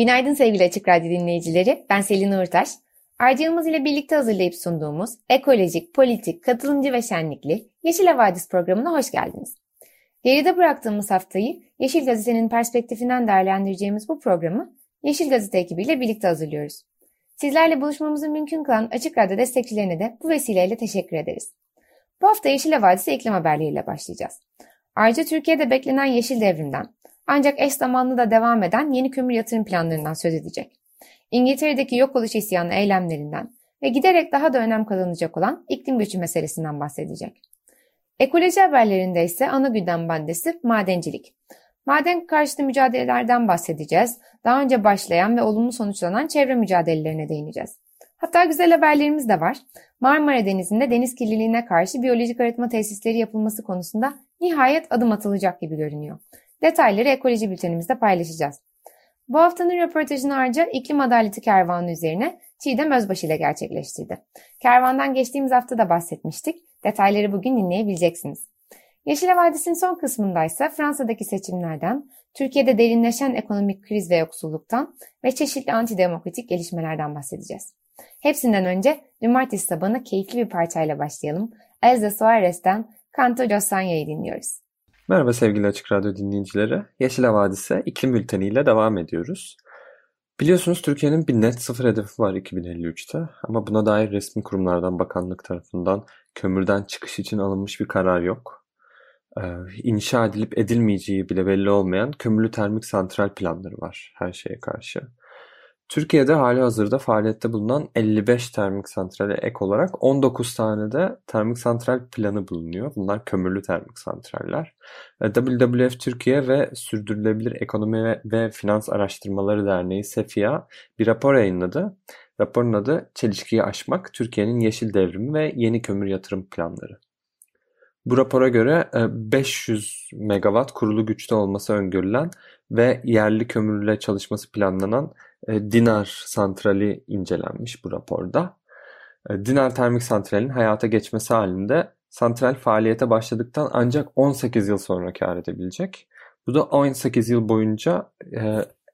Günaydın sevgili Açık Radyo dinleyicileri, ben Selin Uğurtaş. Arca Yılmaz ile birlikte hazırlayıp sunduğumuz ekolojik, politik, katılımcı ve şenlikli Yeşil Havadis programına hoş geldiniz. Geride bıraktığımız haftayı Yeşil Gazete'nin perspektifinden değerlendireceğimiz bu programı Yeşil Gazete ekibiyle birlikte hazırlıyoruz. Sizlerle buluşmamızı mümkün kılan Açık Radyo destekçilerine de bu vesileyle teşekkür ederiz. Bu hafta Yeşil Havadis'e iklim haberleriyle başlayacağız. Ayrıca Türkiye'de beklenen yeşil devrimden, ancak eş zamanlı da devam eden yeni kömür yatırım planlarından söz edecek. İngiltere'deki yok oluş isyanı eylemlerinden ve giderek daha da önem kazanacak olan iklim göçü meselesinden bahsedecek. Ekoloji haberlerinde ise ana gündem maddesi madencilik. Maden karşıtı mücadelelerden bahsedeceğiz. Daha önce başlayan ve olumlu sonuçlanan çevre mücadelelerine değineceğiz. Hatta güzel haberlerimiz de var. Marmara Denizi'nde deniz kirliliğine karşı biyolojik arıtma tesisleri yapılması konusunda nihayet adım atılacak gibi görünüyor. Detayları ekoloji bültenimizde paylaşacağız. Bu haftanın röportajını ayrıca iklim adaleti kervanı üzerine Çiğdem Özbaş ile gerçekleştirdi. Kervandan geçtiğimiz hafta da bahsetmiştik. Detayları bugün dinleyebileceksiniz. Yeşil Havadis'in son kısmında ise Fransa'daki seçimlerden, Türkiye'de derinleşen ekonomik kriz ve yoksulluktan ve çeşitli antidemokratik gelişmelerden bahsedeceğiz. Hepsinden önce cumartesi sabahına keyifli bir parçayla başlayalım. Elza Soares'ten Canto de Sanya'yı dinliyoruz. Merhaba sevgili Açık Radyo dinleyicileri. Yeşil Havadis'e iklim bülteniyle devam ediyoruz. Biliyorsunuz Türkiye'nin bir net sıfır hedefi var 2053'te ama buna dair resmi kurumlardan, bakanlık tarafından kömürden çıkış için alınmış bir karar yok. İnşa edilip edilmeyeceği bile belli olmayan kömürlü termik santral planları var her şeye karşı. Türkiye'de halihazırda faaliyette bulunan 55 termik santrale ek olarak 19 tane de termik santral planı bulunuyor. Bunlar kömürlü termik santraller. WWF Türkiye ve Sürdürülebilir Ekonomi ve Finans Araştırmaları Derneği SEFİA bir rapor yayınladı. Raporun adı Çelişkiyi Aşmak, Türkiye'nin Yeşil Devrimi ve Yeni Kömür Yatırım Planları. Bu rapora göre 500 megawatt kurulu güçte olması öngörülen ve yerli kömürle çalışması planlanan Dinar Santrali incelenmiş bu raporda. Dinar Termik Santrali'nin hayata geçmesi halinde santral faaliyete başladıktan ancak 18 yıl sonra kâr edebilecek. Bu da 18 yıl boyunca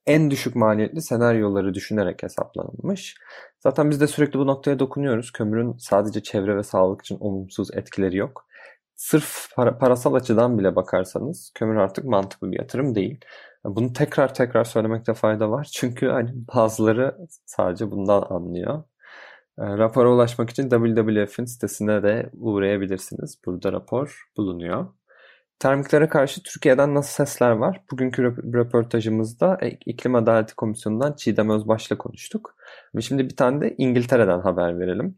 en düşük maliyetli senaryoları düşünerek hesaplanılmış. Zaten biz de sürekli bu noktaya dokunuyoruz. Kömürün sadece çevre ve sağlık için olumsuz etkileri yok. Sırf parasal açıdan bile bakarsanız kömür artık mantıklı bir yatırım değil. Bunu tekrar söylemekte fayda var. Çünkü hani bazıları sadece bundan anlıyor. Rapora ulaşmak için WWF'in sitesine de uğrayabilirsiniz. Burada rapor bulunuyor. Termiklere karşı Türkiye'den nasıl sesler var? Bugünkü röportajımızda İklim Adaleti Komisyonu'ndan Çiğdem Özbaş'la konuştuk. Ve şimdi bir tane de İngiltere'den haber verelim.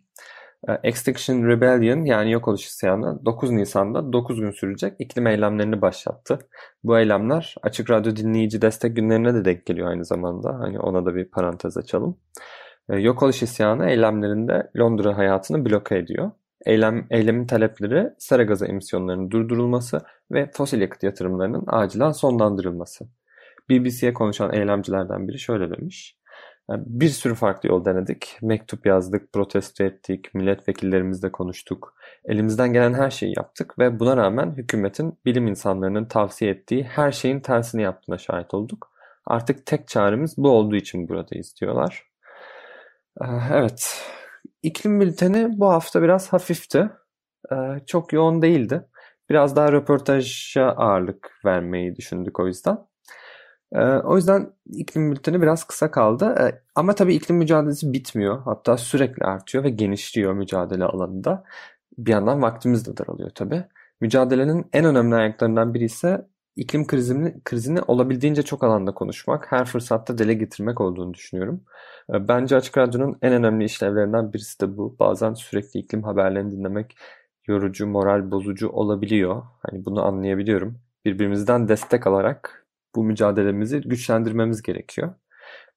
Extinction Rebellion yani yok oluş isyanı 9 Nisan'da 9 gün sürecek iklim eylemlerini başlattı. Bu eylemler Açık Radyo dinleyici destek günlerine de denk geliyor aynı zamanda. Hani ona da bir parantez açalım. Yok oluş isyanı eylemlerinde Londra hayatını bloke ediyor. Eylemin talepleri sera gazı emisyonlarının durdurulması ve fosil yakıt yatırımlarının acilen sonlandırılması. BBC'ye konuşan eylemcilerden biri şöyle demiş. Bir sürü farklı yol denedik, mektup yazdık, protesto ettik, milletvekillerimizle konuştuk, elimizden gelen her şeyi yaptık ve buna rağmen hükümetin bilim insanlarının tavsiye ettiği her şeyin tersini yaptığına şahit olduk. Artık tek çaremiz bu olduğu için buradayız diyorlar. Evet, iklim bülteni bu hafta biraz hafifti, çok yoğun değildi. Biraz daha röportaja ağırlık vermeyi düşündük o yüzden. O yüzden iklim bülteni biraz kısa kaldı ama tabii iklim mücadelesi bitmiyor, hatta sürekli artıyor ve genişliyor mücadele alanında. Bir yandan vaktimiz de daralıyor tabii. Mücadelenin en önemli ayaklarından biri ise iklim krizini olabildiğince çok alanda konuşmak, her fırsatta dile getirmek olduğunu düşünüyorum. Bence Açık Radyo'nun en önemli işlevlerinden birisi de bu. Bazen sürekli iklim haberlerini dinlemek yorucu, moral bozucu olabiliyor. Hani bunu anlayabiliyorum. birbirimizden destek alarak bu mücadelemizi güçlendirmemiz gerekiyor.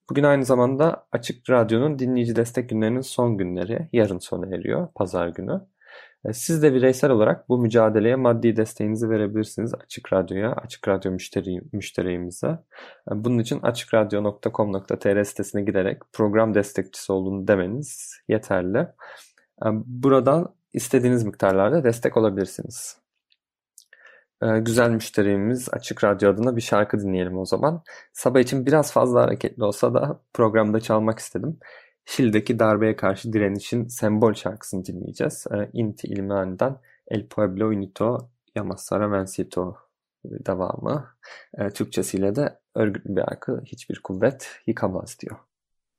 Bugün aynı zamanda Açık Radyo'nun dinleyici destek günlerinin son günleri, yarın sona eriyor, pazar günü. Siz de bireysel olarak bu mücadeleye maddi desteğinizi verebilirsiniz Açık Radyo'ya, Açık Radyo müşterimize. Bunun için açıkradyo.com.tr sitesine girerek program destekçisi olun demeniz yeterli. Buradan istediğiniz miktarlarda destek olabilirsiniz. Güzel müşterimiz Açık Radyo adına bir şarkı dinleyelim o zaman. Sabah için biraz fazla hareketli olsa da programda çalmak istedim. Şili'deki darbeye karşı direnişin sembol şarkısını dinleyeceğiz. Inti İlmani'den El Pueblo Unito Yamasara Vencito devamı. Türkçesiyle de örgütlü bir akı hiçbir kuvvet yıkamaz diyor.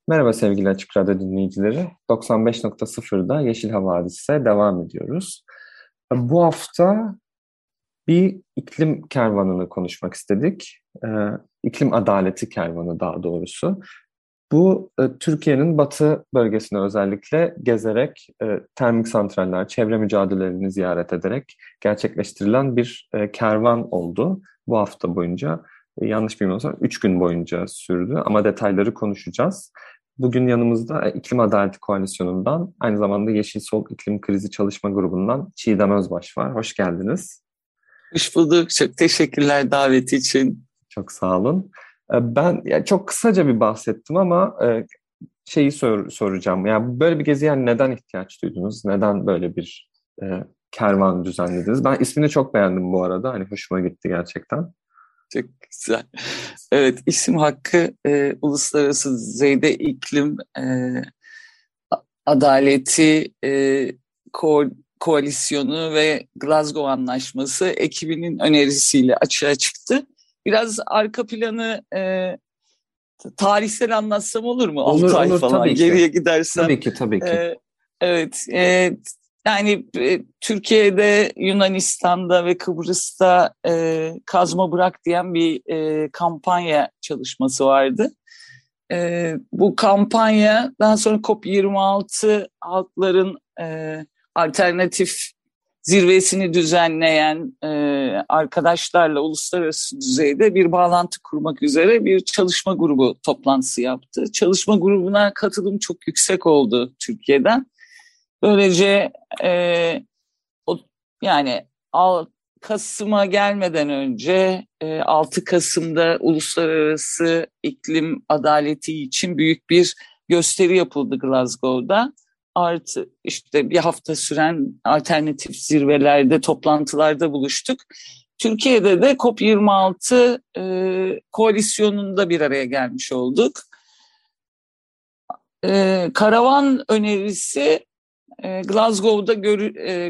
Merhaba sevgili Açık Radyo dinleyicileri. 95.0'da Yeşil Havadis'e devam ediyoruz. Bu hafta bir iklim kervanını konuşmak istedik. İklim adaleti kervanı daha doğrusu. Bu Türkiye'nin batı bölgesine özellikle gezerek, termik santraller, çevre mücadelelerini ziyaret ederek gerçekleştirilen bir kervan oldu. Bu hafta boyunca, yanlış bilmiyorsam 3 gün boyunca sürdü ama detayları konuşacağız. Bugün yanımızda İklim Adaleti Koalisyonu'ndan, aynı zamanda Yeşil Sol İklim Krizi Çalışma Grubu'ndan Çiğdem Özbaş var. Hoş geldiniz. Hoş bulduk. Çok teşekkürler daveti için. Çok sağ olun. Ben yani çok kısaca bir bahsettim ama şeyi soracağım. Yani böyle bir geziye neden ihtiyaç duydunuz? Neden böyle bir kervan düzenlediniz? Ben ismini çok beğendim bu arada. Hani hoşuma gitti gerçekten. Çok güzel. Evet, isim hakkı uluslararası düzeyde iklim adaleti koalisyonu ve Glasgow Anlaşması ekibinin önerisiyle açığa çıktı. Biraz arka planı tarihsel anlatsam olur mu? Olur, 6 ay olur, falan geriye gidersen. Tabii ki. Evet. Yani Türkiye'de, Yunanistan'da ve Kıbrıs'ta kazma bırak diyen bir kampanya çalışması vardı. Bu kampanya daha sonra COP26 halkların alternatif zirvesini düzenleyen arkadaşlarla uluslararası düzeyde bir bağlantı kurmak üzere bir çalışma grubu toplantısı yaptı. Çalışma grubuna katılım çok yüksek oldu Türkiye'den. Böylece yani Kasım'a gelmeden önce 6 Kasım'da uluslararası iklim adaleti için büyük bir gösteri yapıldı Glasgow'da. Artı işte bir hafta süren alternatif zirvelerde, toplantılarda buluştuk. Türkiye'de de COP26 koalisyonunda bir araya gelmiş olduk. Karavan önerisi Glasgow'da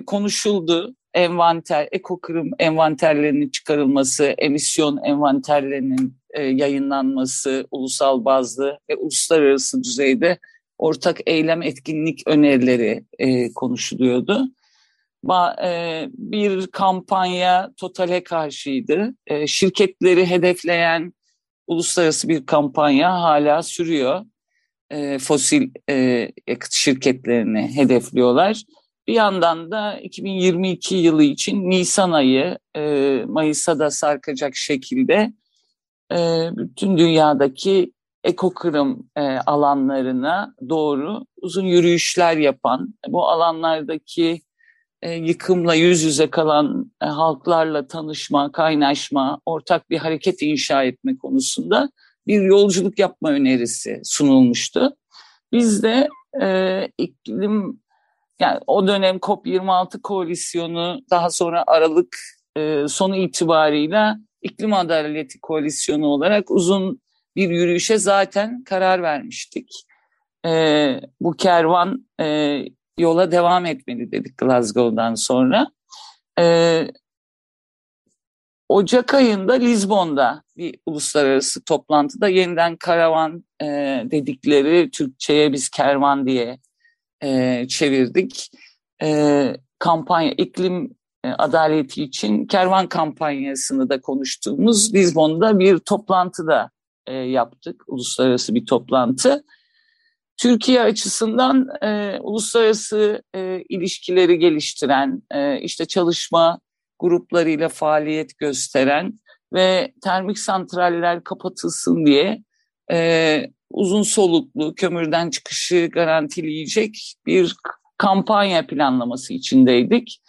konuşuldu. Envanter, ekokırım envanterlerinin çıkarılması, emisyon envanterlerinin yayınlanması, ulusal bazlı ve uluslararası düzeyde ortak eylem etkinlik önerileri konuşuluyordu. Bir kampanya totale karşıydı. Şirketleri hedefleyen uluslararası bir kampanya hala sürüyor. Fosil yakıt şirketlerini hedefliyorlar. Bir yandan da 2022 yılı için Nisan ayı, Mayıs'a da sarkacak şekilde bütün dünyadaki ekokırım alanlarına doğru uzun yürüyüşler yapan, bu alanlardaki yıkımla yüz yüze kalan halklarla tanışma, kaynaşma, ortak bir hareket inşa etme konusunda bir yolculuk yapma önerisi sunulmuştu. Biz de iklim, yani o dönem COP26 koalisyonu, daha sonra Aralık sonu itibarıyla İklim Adaleti Koalisyonu olarak uzun bir yürüyüşe zaten karar vermiştik. Bu kervan yola devam etmeli dedik Glasgow'dan sonra. Ocak ayında Lizbon'da bir uluslararası toplantıda yeniden karavan dedikleri, Türkçe'ye biz kervan diye çevirdik. Kampanya iklim adaleti için kervan kampanyasını da konuştuğumuz Lizbon'da bir toplantıda yaptık, uluslararası bir toplantı. Türkiye açısından uluslararası ilişkileri geliştiren, işte çalışma gruplarıyla faaliyet gösteren ve termik santraller kapatılsın diye uzun soluklu kömürden çıkışı garantileyecek bir kampanya planlaması içindeydik.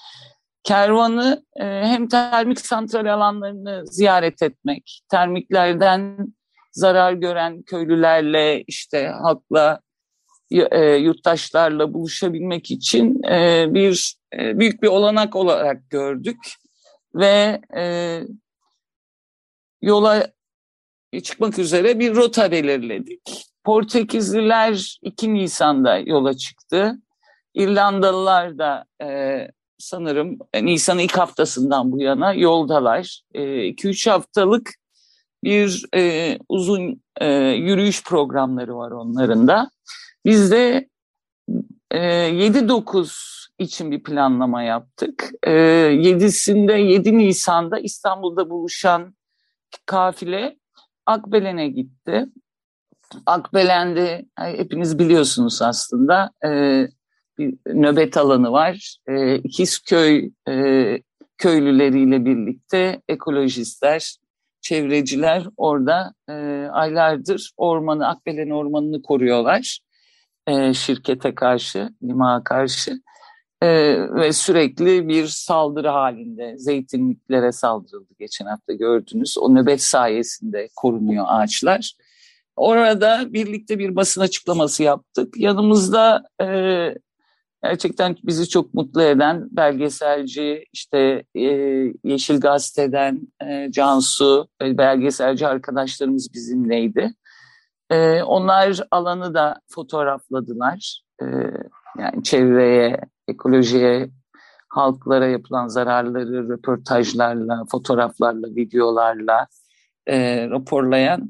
Kervanı hem termik santral alanlarını ziyaret etmek, termiklerden zarar gören köylülerle, işte halkla, yurttaşlarla buluşabilmek için büyük bir olanak olarak gördük ve yola çıkmak üzere bir rota belirledik. Portekizliler 2 Nisan'da yola çıktı. İrlandalılar da sanırım Nisan'ın ilk haftasından bu yana yoldalar. 2-3 haftalık bir uzun yürüyüş programları var onların da. Biz de 7-9 için bir planlama yaptık. 7 Nisan'da İstanbul'da buluşan kafile Akbelen'e gitti. Akbelen'de hepiniz biliyorsunuz aslında bir nöbet alanı var. İkiz köy köylüleriyle birlikte ekolojistler, çevreciler orada aylardır Akbelen ormanını koruyorlar. Şirkete karşı, limağa karşı ve sürekli bir saldırı halinde. Zeytinliklere saldırıldı geçen hafta, gördünüz. O nöbet sayesinde korunmuyor ağaçlar. Orada birlikte bir basın açıklaması yaptık. Yanımızda gerçekten bizi çok mutlu eden belgeselci, işte Yeşil Gazete'den Cansu, belgeselci arkadaşlarımız bizimleydi. Onlar alanı da fotoğrafladılar. Yani çevreye, ekolojiye, halklara yapılan zararları röportajlarla, fotoğraflarla, videolarla raporlayan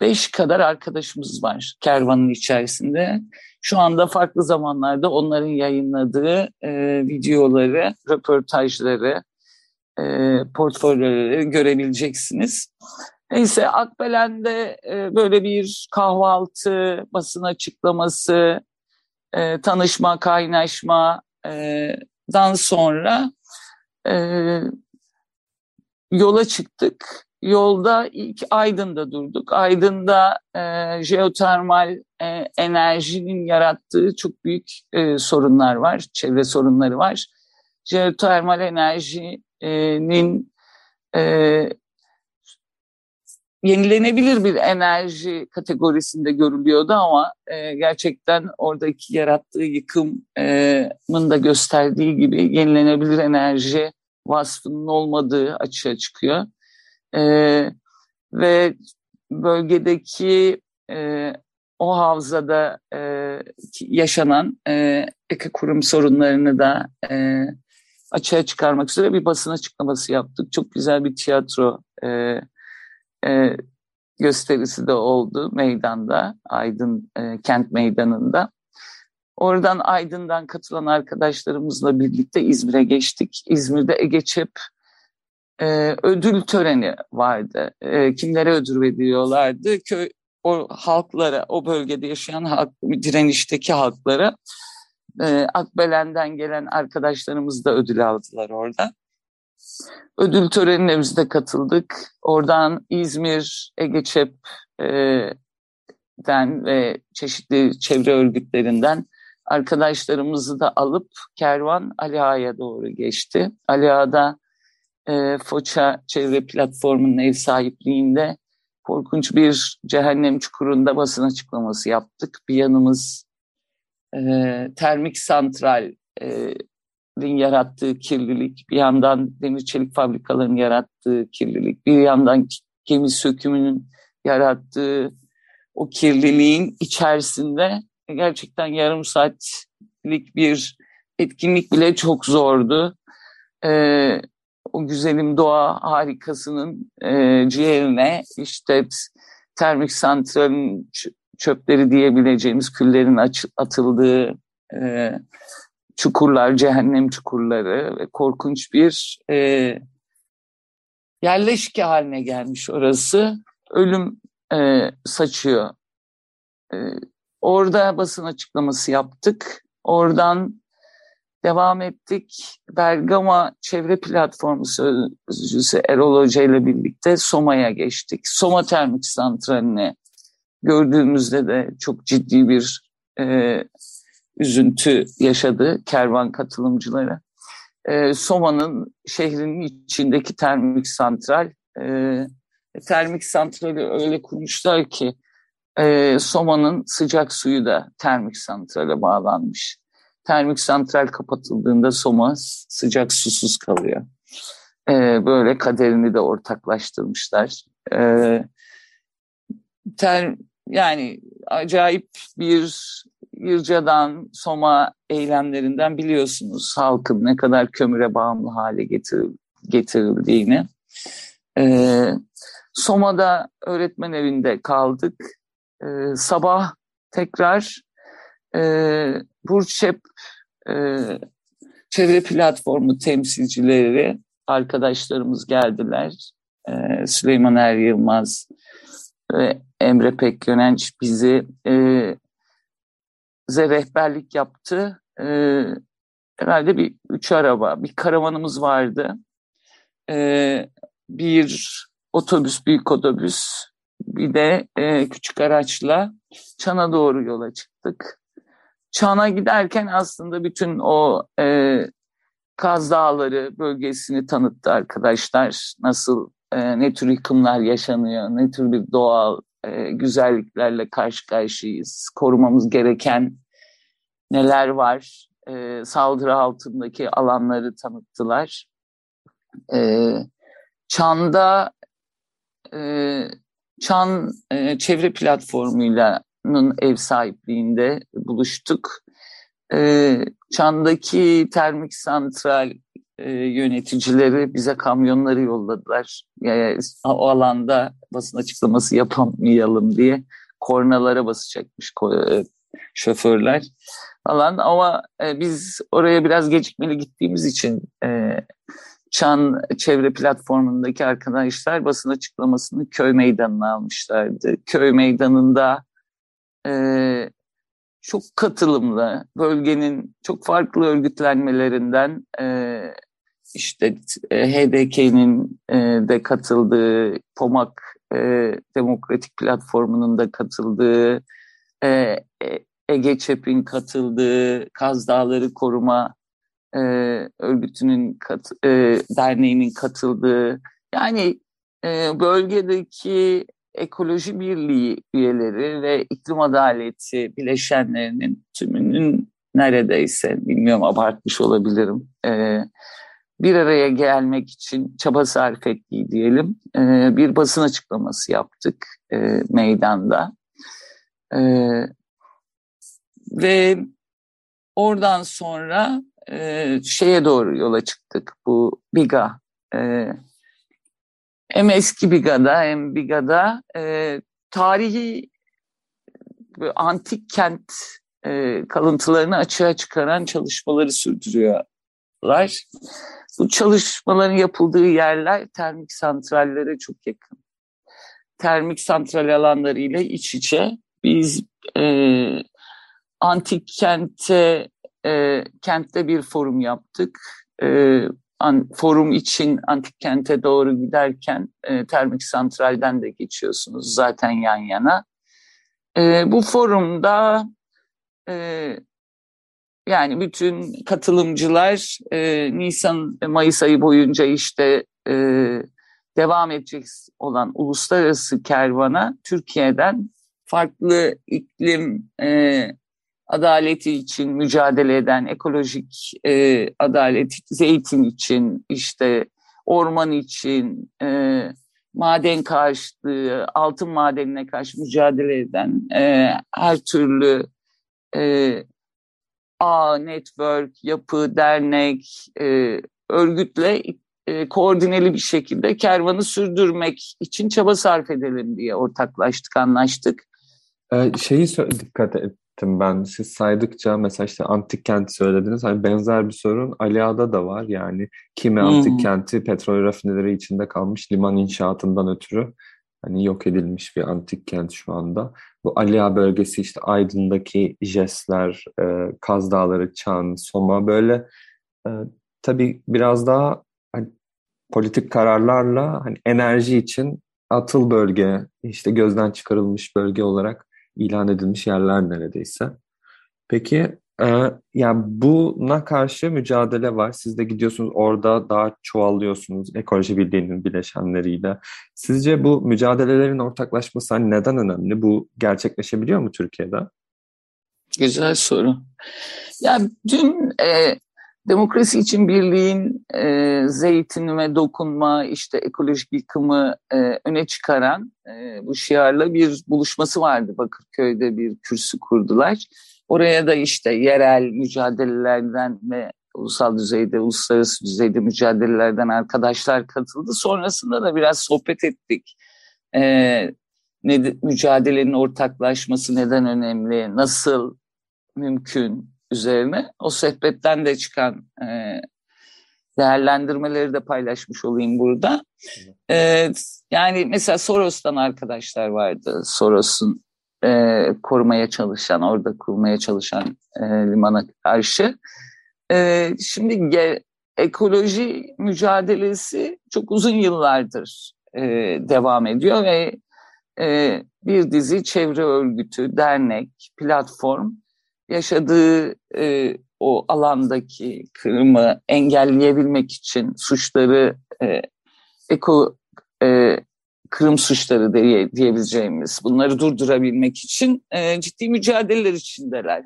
5 kadar arkadaşımız var kervanın içerisinde. Şu anda farklı zamanlarda onların yayınladığı videoları, röportajları, portfolyoları görebileceksiniz. Neyse, Akbelen'de böyle bir kahvaltı, basın açıklaması, tanışma, kaynaşmadan sonra yola çıktık. Yolda ilk Aydın'da durduk. Aydın'da jeotermal enerjinin yarattığı çok büyük sorunlar var, çevre sorunları var. Jeotermal enerjinin yenilenebilir bir enerji kategorisinde görülüyordu ama gerçekten oradaki yarattığı yıkımın da gösterdiği gibi yenilenebilir enerji vasfının olmadığı açığa çıkıyor. Ve bölgedeki o havzada yaşanan ekokurum sorunlarını da açığa çıkarmak üzere bir basın açıklaması yaptık. Çok güzel bir tiyatro gösterisi de oldu meydanda, Aydın kent meydanında. Oradan Aydın'dan katılan arkadaşlarımızla birlikte İzmir'e geçtik. İzmir'de Ege ödül töreni vardı. Kimlere ödül veriyorlardı? O halklara, o bölgede yaşayan direnişteki halklara. Akbelen'den gelen arkadaşlarımız da ödül aldılar orada. Ödül törenine biz de katıldık. Oradan İzmir, Egeçep'den ve çeşitli çevre örgütlerinden arkadaşlarımızı da alıp kervan Aliağa'ya doğru geçti. Aliağa'da Foça Çevre Platformu'nun ev sahipliğinde korkunç bir cehennem çukurunda basın açıklaması yaptık. Bir yanımız termik santral yarattığı kirlilik, bir yandan demir çelik fabrikalarının yarattığı kirlilik, bir yandan gemi sökümünün yarattığı o kirliliğin içerisinde gerçekten yarım saatlik bir etkinlik bile çok zordu. O güzelim doğa harikasının ciğerine işte termik santralin çöpleri diyebileceğimiz küllerin atıldığı çukurlar, cehennem çukurları ve korkunç bir yerleşke haline gelmiş orası. Ölüm saçıyor. Orada basın açıklaması yaptık. Oradan devam ettik. Bergama Çevre Platformu sözcüsü Erol Hoca ile birlikte Soma'ya geçtik. Soma Termik Santrali'ni gördüğümüzde de çok ciddi bir üzüntü yaşadı kervan katılımcıları. Soma'nın şehrinin içindeki termik santral. Termik santrali öyle kurmuşlar ki Soma'nın sıcak suyu da termik santrale bağlanmış. Termik santral kapatıldığında Soma sıcak susuz kalıyor. Böyle kaderini de ortaklaştırmışlar. Yani acayip bir Yırca'dan Soma eylemlerinden biliyorsunuz halkın ne kadar kömüre bağımlı hale getirildiğini. Soma'da öğretmen evinde kaldık. Sabah tekrar Burçep Çevre Platformu temsilcileri, arkadaşlarımız geldiler. Süleyman Er Yılmaz ve Emre Pekyönenç bizi rehberlik yaptı. Herhalde bir 3 araba, bir karavanımız vardı. Bir otobüs, büyük otobüs, bir de küçük araçla Çan'a doğru yola çıktık. Çan'a giderken aslında bütün o Kaz Dağları bölgesini tanıttı arkadaşlar. Nasıl, ne tür yıkımlar yaşanıyor, ne tür bir doğal güzelliklerle karşı karşıyayız, korumamız gereken neler var, saldırı altındaki alanları tanıttılar. Çan'da Çan Çevre Platformu'nun ev sahipliğinde buluştuk. Çan'daki termik santral yöneticileri bize kamyonları yolladılar. O alanda basın açıklaması yapamayalım diye kornalara basacakmış şoförler falan. Ama biz oraya biraz gecikmeli gittiğimiz için Çan Çevre Platformu'ndaki arkadaşlar basın açıklamasını köy meydanına almışlardı. Köy meydanında çok katılımlı, bölgenin çok farklı örgütlenmelerinden işte HDK'nin de katıldığı, POMAK Demokratik Platformu'nun da katıldığı, Ege ÇEP'in katıldığı, Kaz Dağları Koruma örgütünün derneğinin katıldığı, yani bölgedeki Ekoloji Birliği üyeleri ve iklim adaleti bileşenlerinin tümünün neredeyse, bilmiyorum abartmış olabilirim, bir araya gelmek için çaba sarf ettiği diyelim, bir basın açıklaması yaptık meydanda. Ve oradan sonra şeye doğru yola çıktık, bu Biga. Hem eski Biga'da hem Biga'da tarihi antik kent kalıntılarını açığa çıkaran çalışmaları sürdürüyorlar. Bu çalışmaların yapıldığı yerler termik santrallere çok yakın. Termik santral alanları ile iç içe biz antik kente, kentte bir forum yaptık. Forum için antik kente doğru giderken termik santralden de geçiyorsunuz zaten yan yana. Bu forumda yani bütün katılımcılar Nisan-Mayıs ayı boyunca işte devam edecek olan uluslararası kervana Türkiye'den farklı iklim adaleti için mücadele eden, ekolojik adalet, zeytin için, işte orman için, maden karşıtı, altın madenine karşı mücadele eden her türlü ağ, network, yapı, dernek, örgütle koordineli bir şekilde kervanı sürdürmek için çaba sarf edelim diye ortaklaştık, anlaştık. Dikkat et. Ben siz saydıkça mesela işte antik kent söylediniz. Hani benzer bir sorun Aliağa'da da var. Yani kimi antik kenti petrol rafineleri içinde kalmış liman inşaatından ötürü hani yok edilmiş bir antik kent şu anda. Bu Aliağa bölgesi, işte Aydın'daki jestler, Kaz Dağları, Çan, Soma, böyle tabii biraz daha hani, politik kararlarla hani, enerji için atıl bölge, işte gözden çıkarılmış bölge olarak ilan edilmiş yerler neredeyse. Peki yani buna karşı mücadele var. Siz de gidiyorsunuz orada, daha çoğalıyorsunuz Ekoloji Birliği'nin bileşenleriyle. Sizce bu mücadelelerin ortaklaşması neden önemli? Bu gerçekleşebiliyor mu Türkiye'de? Güzel soru. Ya dün Demokrasi İçin Birliği'nin zeytinime dokunma, işte ekolojik yıkımı öne çıkaran bu şiarla bir buluşması vardı. Bakırköy'de bir kürsü kurdular. Oraya da işte yerel mücadelelerden ve ulusal düzeyde, uluslararası düzeyde mücadelelerden arkadaşlar katıldı. Sonrasında da biraz sohbet ettik. Mücadelenin ortaklaşması neden önemli, nasıl mümkün üzerine. O sohbetten de çıkan değerlendirmeleri de paylaşmış olayım burada. Yani mesela Soros'tan arkadaşlar vardı. Soros'un korumaya çalışan, orada kurmaya çalışan limana karşı. Şimdi ekoloji mücadelesi çok uzun yıllardır devam ediyor ve bir dizi çevre örgütü, dernek, platform yaşadığı o alandaki kırımı engelleyebilmek için suçları, kırım suçları diyebileceğimiz bunları durdurabilmek için ciddi mücadeleler içindeler.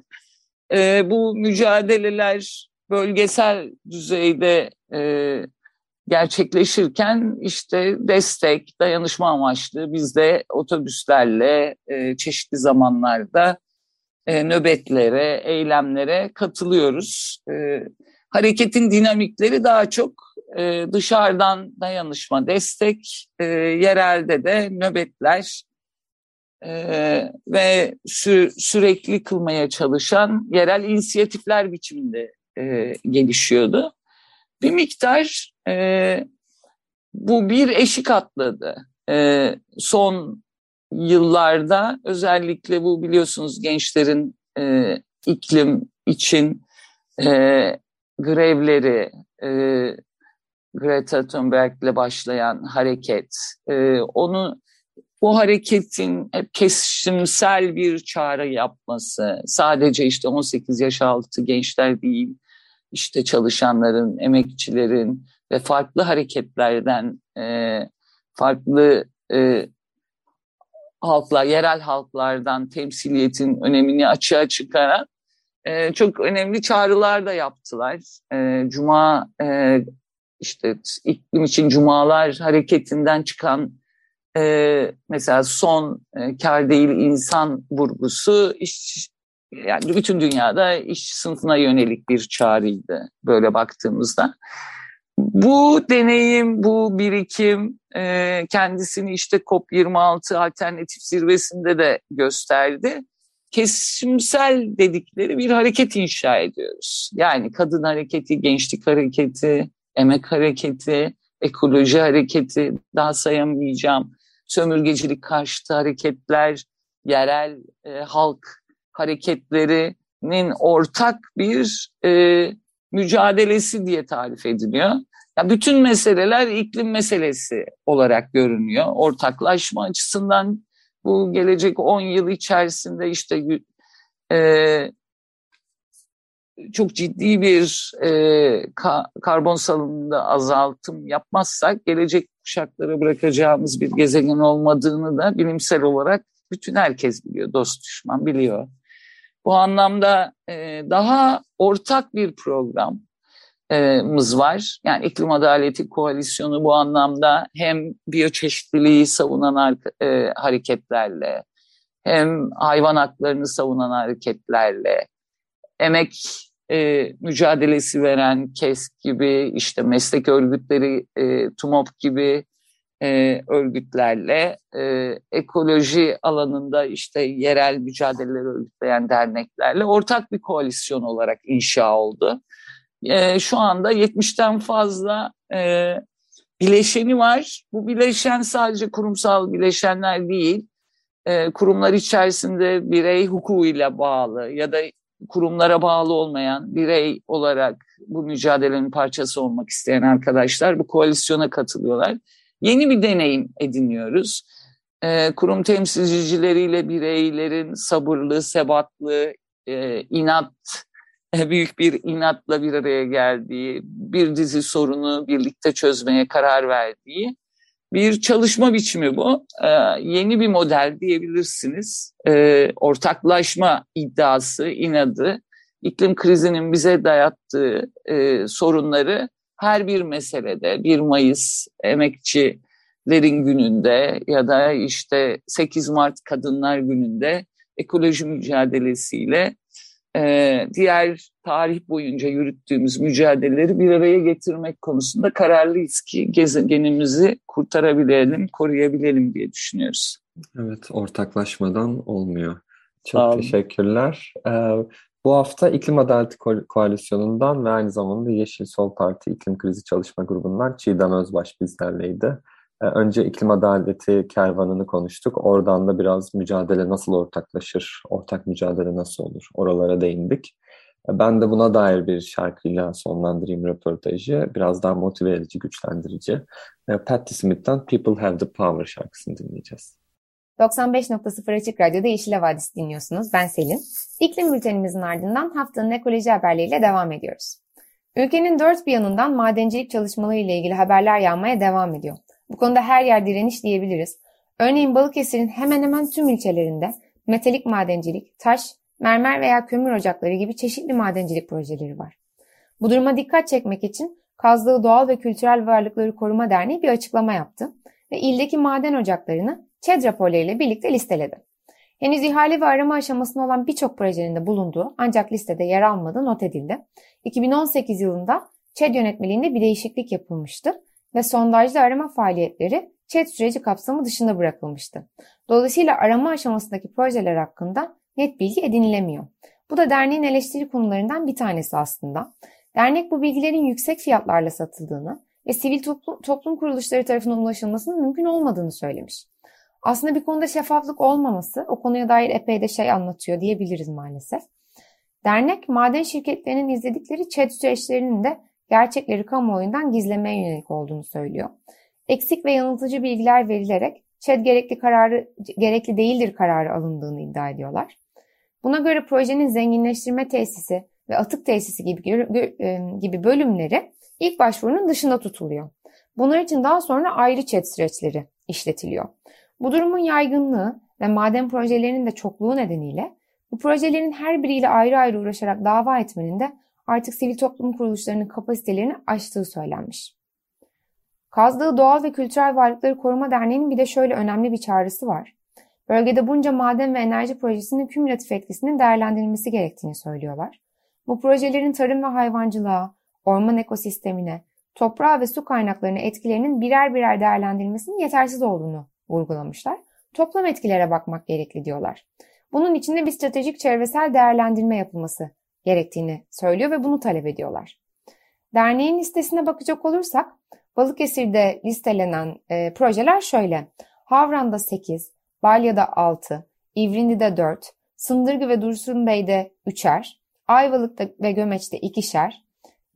Bu mücadeleler bölgesel düzeyde gerçekleşirken işte destek, dayanışma amaçlı biz de otobüslerle çeşitli zamanlarda nöbetlere, eylemlere katılıyoruz. Hareketin dinamikleri daha çok dışarıdan dayanışma, destek, yerelde de nöbetler ve sürekli kılmaya çalışan yerel inisiyatifler biçiminde gelişiyordu. Bir miktar bu bir eşik atladı. Son yıllarda özellikle bu biliyorsunuz gençlerin iklim için grevleri, Greta Thunberg'le başlayan hareket, bu hareketin hep kesişimsel bir çağrı yapması, sadece işte 18 yaş altı gençler değil, işte çalışanların, emekçilerin ve farklı hareketlerden, farklı halklar, yerel halklardan temsiliyetin önemini açığa çıkaran çok önemli çağrılar da yaptılar. Cuma işte iklim için cumalar hareketinden çıkan mesela son kâr değil insan vurgusu yani bütün dünyada işçi sınıfına yönelik bir çağrıydı böyle baktığımızda. Bu deneyim, bu birikim kendisini işte COP26 alternatif zirvesinde de gösterdi. Kesişimsel dedikleri bir hareket inşa ediyoruz. Yani kadın hareketi, gençlik hareketi, emek hareketi, ekoloji hareketi, daha sayamayacağım, sömürgecilik karşıtı hareketler, yerel halk hareketlerinin ortak bir mücadelesi diye tarif ediliyor. Ya bütün meseleler iklim meselesi olarak görünüyor. Ortaklaşma açısından bu gelecek 10 yıl içerisinde işte çok ciddi bir karbon salınımında azaltım yapmazsak gelecek kuşaklara bırakacağımız bir gezegen olmadığını da bilimsel olarak bütün herkes biliyor, dost düşman biliyor. Bu anlamda daha ortak bir programımız var. Yani İklim Adaleti Koalisyonu bu anlamda hem biyoçeşitliliği savunan hareketlerle, hem hayvan haklarını savunan hareketlerle, emek mücadelesi veren KES gibi, işte meslek örgütleri TUMOP gibi örgütlerle, ekoloji alanında işte yerel mücadeleleri örgütleyen derneklerle ortak bir koalisyon olarak inşa oldu. Şu anda 70'ten fazla bileşeni var. Bu bileşen sadece kurumsal bileşenler değil. Kurumlar içerisinde birey hukukuyla bağlı ya da kurumlara bağlı olmayan birey olarak bu mücadelenin parçası olmak isteyen arkadaşlar bu koalisyona katılıyorlar. Yeni bir deneyim ediniyoruz. Kurum temsilcileriyle bireylerin sabırlı, sebatlı, inat, büyük bir inatla bir araya geldiği, bir dizi sorunu birlikte çözmeye karar verdiği bir çalışma biçimi bu. Yeni bir model diyebilirsiniz. Ortaklaşma iddiası, inadı, iklim krizinin bize dayattığı sorunları her bir meselede, 1 Mayıs emekçilerin gününde ya da işte 8 Mart Kadınlar Günü'nde ekoloji mücadelesiyle diğer tarih boyunca yürüttüğümüz mücadeleleri bir araya getirmek konusunda kararlıyız ki gezegenimizi kurtarabilelim, koruyabilelim diye düşünüyoruz. Evet, ortaklaşmadan olmuyor. Çok teşekkürler. Bu hafta İklim Adaleti Koalisyonu'ndan ve aynı zamanda Yeşil Sol Parti İklim Krizi Çalışma Grubu'ndan Çiğdem Özbaş bizlerleydi. Önce iklim adaleti kervanını konuştuk. Oradan da biraz mücadele nasıl ortaklaşır, ortak mücadele nasıl olur? Oralara değindik. Ben de buna dair bir şarkıyla sonlandırayım röportajı. Biraz daha motive edici, güçlendirici. Patti Smith'ten People Have the Power şarkısını dinleyeceğiz. 95.0 Açık Radyo'da Yeşil Havadis dinliyorsunuz. Ben Selin. İklim bültenimizin ardından haftanın ekoloji haberleriyle devam ediyoruz. Ülkenin dört bir yanından madencilik çalışmaları ile ilgili haberler yağmaya devam ediyor. Bu konuda her yer direniş diyebiliriz. Örneğin Balıkesir'in hemen hemen tüm ilçelerinde metalik madencilik, taş, mermer veya kömür ocakları gibi çeşitli madencilik projeleri var. Bu duruma dikkat çekmek için Kazdağı Doğal ve Kültürel Varlıkları Koruma Derneği bir açıklama yaptı ve ildeki maden ocaklarını ÇED raporlarıyla birlikte listeledi. Henüz ihale ve arama aşamasında olan birçok projenin de bulunduğu ancak listede yer almadığı not edildi. 2018 yılında ÇED yönetmeliğinde bir değişiklik yapılmıştı ve sondajlı arama faaliyetleri ÇED süreci kapsamı dışında bırakılmıştı. Dolayısıyla arama aşamasındaki projeler hakkında net bilgi edinilemiyor. Bu da derneğin eleştiri konularından bir tanesi aslında. Dernek bu bilgilerin yüksek fiyatlarla satıldığını ve sivil toplum kuruluşları tarafından ulaşılmasının mümkün olmadığını söylemiş. Aslında bir konuda şeffaflık olmaması o konuya dair epey de şey anlatıyor diyebiliriz maalesef. Dernek maden şirketlerinin izledikleri ÇED süreçlerinin de gerçekleri kamuoyundan gizlemeye yönelik olduğunu söylüyor. Eksik ve yanıltıcı bilgiler verilerek ÇED gerekli değildir kararı alındığını iddia ediyorlar. Buna göre projenin zenginleştirme tesisi ve atık tesisi gibi bölümleri ilk başvurunun dışında tutuluyor. Bunlar için daha sonra ayrı ÇED süreçleri işletiliyor. Bu durumun yaygınlığı ve maden projelerinin de çokluğu nedeniyle bu projelerin her biriyle ayrı ayrı uğraşarak dava etmenin de artık sivil toplum kuruluşlarının kapasitelerini aştığı söylenmiş. Kazdağı Doğal ve Kültürel Varlıkları Koruma Derneği'nin bir de şöyle önemli bir çağrısı var. Bölgede bunca maden ve enerji projesinin kümülatif etkisinin değerlendirilmesi gerektiğini söylüyorlar. Bu projelerin tarım ve hayvancılığa, orman ekosistemine, toprağa ve su kaynaklarına etkilerinin birer birer değerlendirilmesinin yetersiz olduğunu vurgulamışlar. Toplam etkilere bakmak gerekli diyorlar. Bunun için de bir stratejik çevresel değerlendirme yapılması gerektiğini söylüyor ve bunu talep ediyorlar. Derneğin listesine bakacak olursak Balıkesir'de listelenen projeler şöyle. Havran'da 8, Balya'da 6, İvrindi'de 4, Sındırgı ve Dursunbey'de 3'er, Ayvalık'ta ve Gömeç'te 2'şer,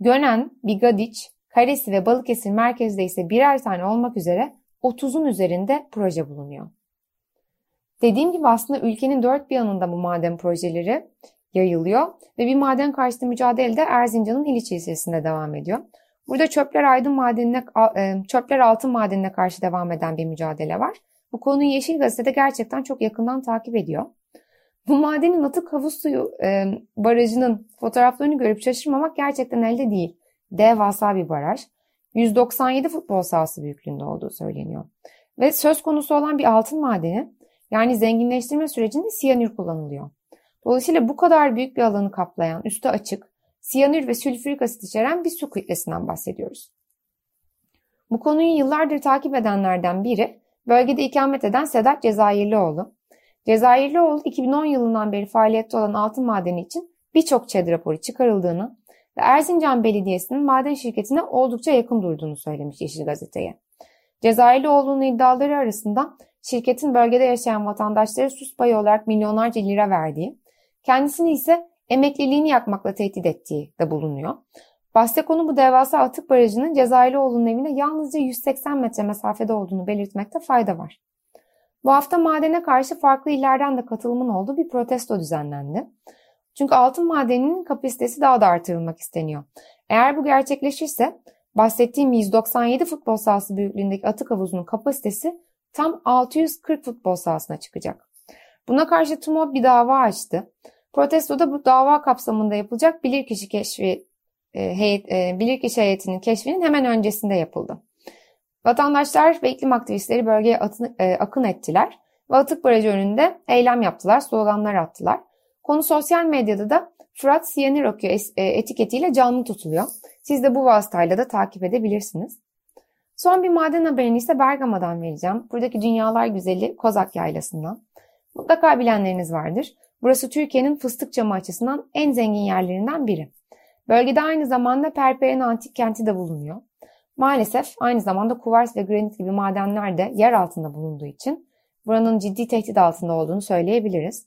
Gönen, Bigadiç, Karesi ve Balıkesir merkezde ise birer tane olmak üzere 30'un üzerinde proje bulunuyor. Dediğim gibi aslında ülkenin dört bir yanında bu maden projeleri yayılıyor ve bir maden karşıtı mücadele de Erzincan'ın İliç ilçesinde devam ediyor. Burada çöpler altın madenine karşı devam eden bir mücadele var. Bu konuyu Yeşil Gazete gerçekten çok yakından takip ediyor. Bu madenin atık havuz suyu barajının fotoğraflarını görüp şaşırmamak gerçekten elde değil. Devasa bir baraj. 197 futbol sahası büyüklüğünde olduğu söyleniyor. Ve söz konusu olan bir altın madeni, yani zenginleştirme sürecinde siyanür kullanılıyor. Dolayısıyla bu kadar büyük bir alanı kaplayan, üstü açık, siyanür ve sülfürik asit içeren bir su kütlesinden bahsediyoruz. Bu konuyu yıllardır takip edenlerden biri, bölgede ikamet eden Sedat Cezayirlioğlu. Cezayirlioğlu 2010 yılından beri faaliyette olan altın madeni için birçok ÇED raporu çıkarıldığını ve Erzincan Belediyesi'nin maden şirketine oldukça yakın durduğunu söylemiş Yeşil Gazete'ye. Cezayirli olduğunu iddiaları arasında şirketin bölgede yaşayan vatandaşlara sus payı olarak milyonlarca lira verdiği, kendisini ise emekliliğini yakmakla tehdit ettiği de bulunuyor. Bahse konu bu devasa atık barajının Cezayirlioğlu'nun evine yalnızca 180 metre mesafede olduğunu belirtmekte fayda var. Bu hafta madene karşı farklı illerden de katılımın olduğu bir protesto düzenlendi. Çünkü altın madeninin kapasitesi daha da artırılmak isteniyor. Eğer bu gerçekleşirse bahsettiğim 197 futbol sahası büyüklüğündeki atık havuzunun kapasitesi tam 640 futbol sahasına çıkacak. Buna karşı TMOB bir dava açtı. Protestoda bu dava kapsamında yapılacak bilirkişi heyetinin keşfinin hemen öncesinde yapıldı. Vatandaşlar ve iklim aktivistleri bölgeye akın ettiler ve atık barajı önünde eylem yaptılar, sloganlar attılar. Konu sosyal medyada da Fırat Siyanür Akıyor etiketiyle canlı tutuluyor. Siz de bu vasıtayla da takip edebilirsiniz. Son bir maden haberini ise Bergama'dan vereceğim. Buradaki dünyalar güzeli Kozak Yaylası'ndan. Mutlaka bilenleriniz vardır. Burası Türkiye'nin fıstık camı açısından en zengin yerlerinden biri. Bölgede aynı zamanda Perperen Antik Kenti de bulunuyor. Maalesef aynı zamanda kuvars ve granit gibi madenler de yer altında bulunduğu için buranın ciddi tehdit altında olduğunu söyleyebiliriz.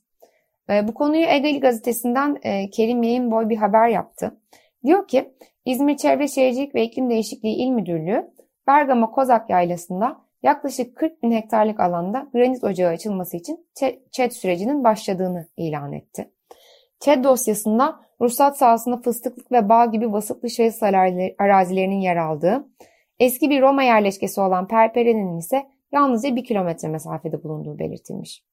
Bu konuyu Ege gazetesinden Kerim Yayınboy bir haber yaptı. Diyor ki İzmir Çevre Şehircilik ve İklim Değişikliği İl Müdürlüğü Bergama Kozak Yaylası'nda yaklaşık 40 bin hektarlık alanda granit ocağı açılması için ÇED sürecinin başladığını ilan etti. ÇED dosyasında ruhsat sahasında fıstıklık ve bağ gibi vasıflı şahıs arazilerinin yer aldığı, eski bir Roma yerleşkesi olan Perperen'in ise yalnızca 1 kilometre mesafede bulunduğu belirtilmiş.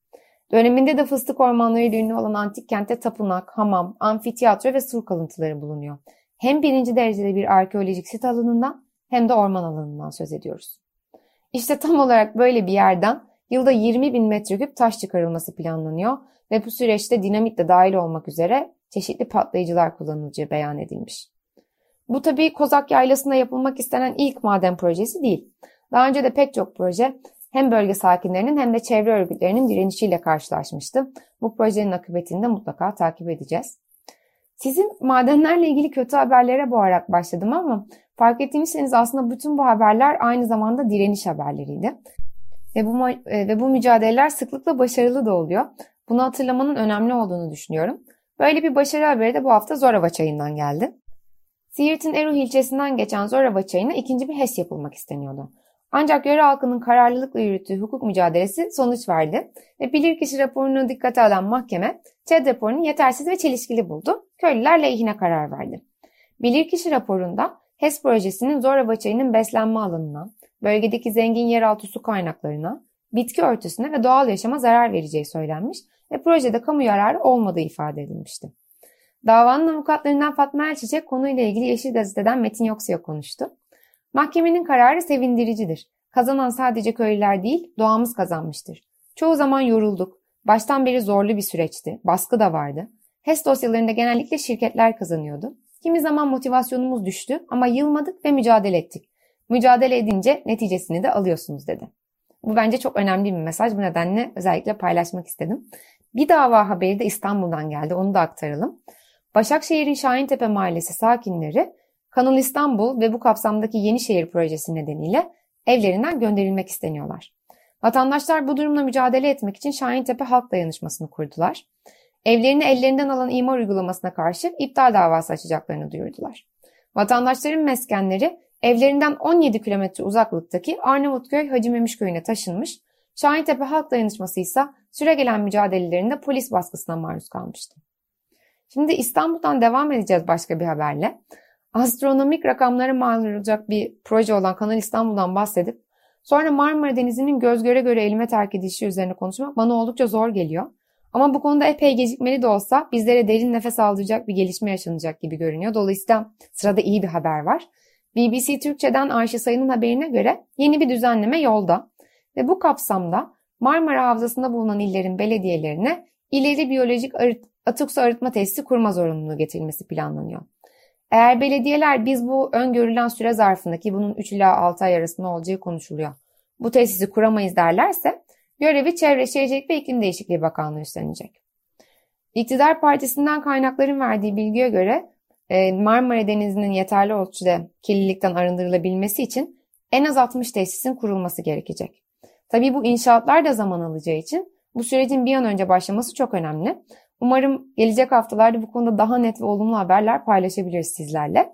Döneminde de fıstık ormanlarıyla ünlü olan antik kentte tapınak, hamam, amfiteyatro ve sur kalıntıları bulunuyor. Hem birinci derecede bir arkeolojik sit alanından hem de orman alanından söz ediyoruz. İşte tam olarak böyle bir yerden yılda 20 bin metreküp taş çıkarılması planlanıyor ve bu süreçte dinamit de dahil olmak üzere çeşitli patlayıcılar kullanılacağı beyan edilmiş. Bu tabii Kozak Yaylası'nda yapılmak istenen ilk maden projesi değil. Daha önce de pek çok proje hem bölge sakinlerinin hem de çevre örgütlerinin direnişiyle karşılaşmıştı. Bu projenin akıbetini de mutlaka takip edeceğiz. Sizin madenlerle ilgili kötü haberlere boğarak başladım ama fark ettiyseniz aslında bütün bu haberler aynı zamanda direniş haberleriydi. Ve bu mücadeleler sıklıkla başarılı da oluyor. Bunu hatırlamanın önemli olduğunu düşünüyorum. Böyle bir başarı haberi de bu hafta Zorava Çayı'ndan geldi. Siirt'in Eruh ilçesinden geçen Zorava Çayı'na ikinci bir HES yapılmak isteniyordu. Ancak yöre halkının kararlılıkla yürüttüğü hukuk mücadelesi sonuç verdi ve bilirkişi raporunu dikkate alan mahkeme ÇED raporunu yetersiz ve çelişkili buldu. Köylüler lehine karar verdi. Bilirkişi raporunda HES projesinin Zorava Çayı'nın beslenme alanına, bölgedeki zengin yeraltı su kaynaklarına, bitki örtüsüne ve doğal yaşama zarar vereceği söylenmiş ve projede kamu yararı olmadığı ifade edilmişti. Davanın avukatlarından Fatma Elçiçek konuyla ilgili Yeşil Gazete'den Metin Yoksu'ya konuştu. Mahkemenin kararı sevindiricidir. Kazanan sadece köylüler değil, doğamız kazanmıştır. Çoğu zaman yorulduk. Baştan beri zorlu bir süreçti. Baskı da vardı. HES dosyalarında genellikle şirketler kazanıyordu. Kimi zaman motivasyonumuz düştü ama yılmadık ve mücadele ettik. Mücadele edince neticesini de alıyorsunuz dedi. Bu bence çok önemli bir mesaj. Bu nedenle özellikle paylaşmak istedim. Bir dava haberi de İstanbul'dan geldi. Onu da aktaralım. Başakşehir'in Şahintepe Mahallesi sakinleri Kanal İstanbul ve bu kapsamdaki Yenişehir projesi nedeniyle evlerinden gönderilmek isteniyorlar. Vatandaşlar bu durumla mücadele etmek için Şahintepe Halk Dayanışması'nı kurdular. Evlerini ellerinden alan imar uygulamasına karşı iptal davası açacaklarını duyurdular. Vatandaşların meskenleri evlerinden 17 kilometre uzaklıktaki Arnavutköy Hacı Memiş Köyü'ne taşınmış, Şahintepe Halk Dayanışması ise süregelen mücadelelerinde polis baskısına maruz kalmıştı. Şimdi İstanbul'dan devam edeceğiz başka bir haberle. Astronomik rakamlara mal olacak bir proje olan Kanal İstanbul'dan bahsedip sonra Marmara Denizi'nin göz göre göre elime terk edilişi üzerine konuşmak bana oldukça zor geliyor. Ama bu konuda epey gecikmeli de olsa bizlere derin nefes aldıracak bir gelişme yaşanacak gibi görünüyor. Dolayısıyla sırada iyi bir haber var. BBC Türkçe'den Ayşe Sayın'ın haberine göre yeni bir düzenleme yolda ve bu kapsamda Marmara Havzası'nda bulunan illerin belediyelerine ileri biyolojik atık su arıtma tesisi kurma zorunluluğu getirilmesi planlanıyor. Eğer belediyeler biz bu öngörülen süre zarfındaki bunun 3 ila 6 ay arasında olacağı konuşuluyor, bu tesisi kuramayız derlerse görevi Çevre Şehircilik ve İklim Değişikliği Bakanlığı üstlenecek. İktidar partisinden kaynakların verdiği bilgiye göre Marmara Denizi'nin yeterli ölçüde kirlilikten arındırılabilmesi için en az 60 tesisin kurulması gerekecek. Tabii bu inşaatlar da zaman alacağı için bu sürecin bir an önce başlaması çok önemli. Umarım gelecek haftalarda bu konuda daha net ve olumlu haberler paylaşabiliriz sizlerle.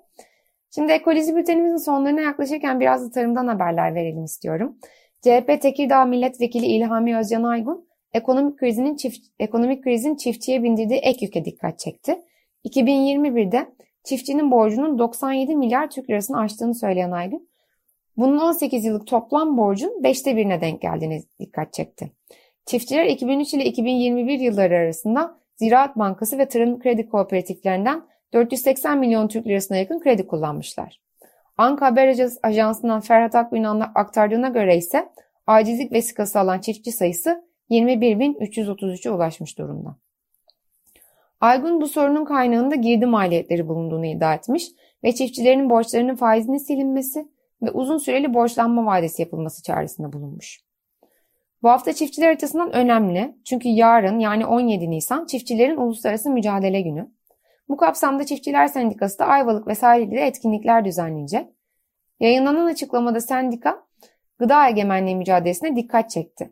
Şimdi ekoloji bültenimizin sonlarına yaklaşırken biraz da tarımdan haberler verelim istiyorum. CHP Tekirdağ Milletvekili İlhami Özcan Aygun, ekonomik krizin çiftçiye bindirdiği ek yüke dikkat çekti. 2021'de çiftçinin borcunun 97 milyar Türk lirasını aştığını söyleyen Aydın, bunun 18 yıllık toplam borcun 5'te 1'ine denk geldiğine dikkat çekti. Çiftçiler 2003 ile 2021 yılları arasında Ziraat Bankası ve Tarım Kredi Kooperatiflerinden 480 milyon Türk lirasına yakın kredi kullanmışlar. Anka Haber Ajansı'ndan Ferhat Akbün'ün aktardığına göre ise acizlik vesikası alan çiftçi sayısı 21.333'e ulaşmış durumda. Aygun bu sorunun kaynağında girdi maliyetleri bulunduğunu iddia etmiş ve çiftçilerin borçlarının faizinin silinmesi ve uzun süreli borçlanma vadesi yapılması çağrısında bulunmuş. Bu hafta çiftçiler açısından önemli çünkü yarın yani 17 Nisan çiftçilerin uluslararası mücadele günü. Bu kapsamda Çiftçiler Sendikası da Ayvalık vesaire ile etkinlikler düzenleyecek. Yayınlanan açıklamada sendika gıda egemenliği mücadelesine dikkat çekti.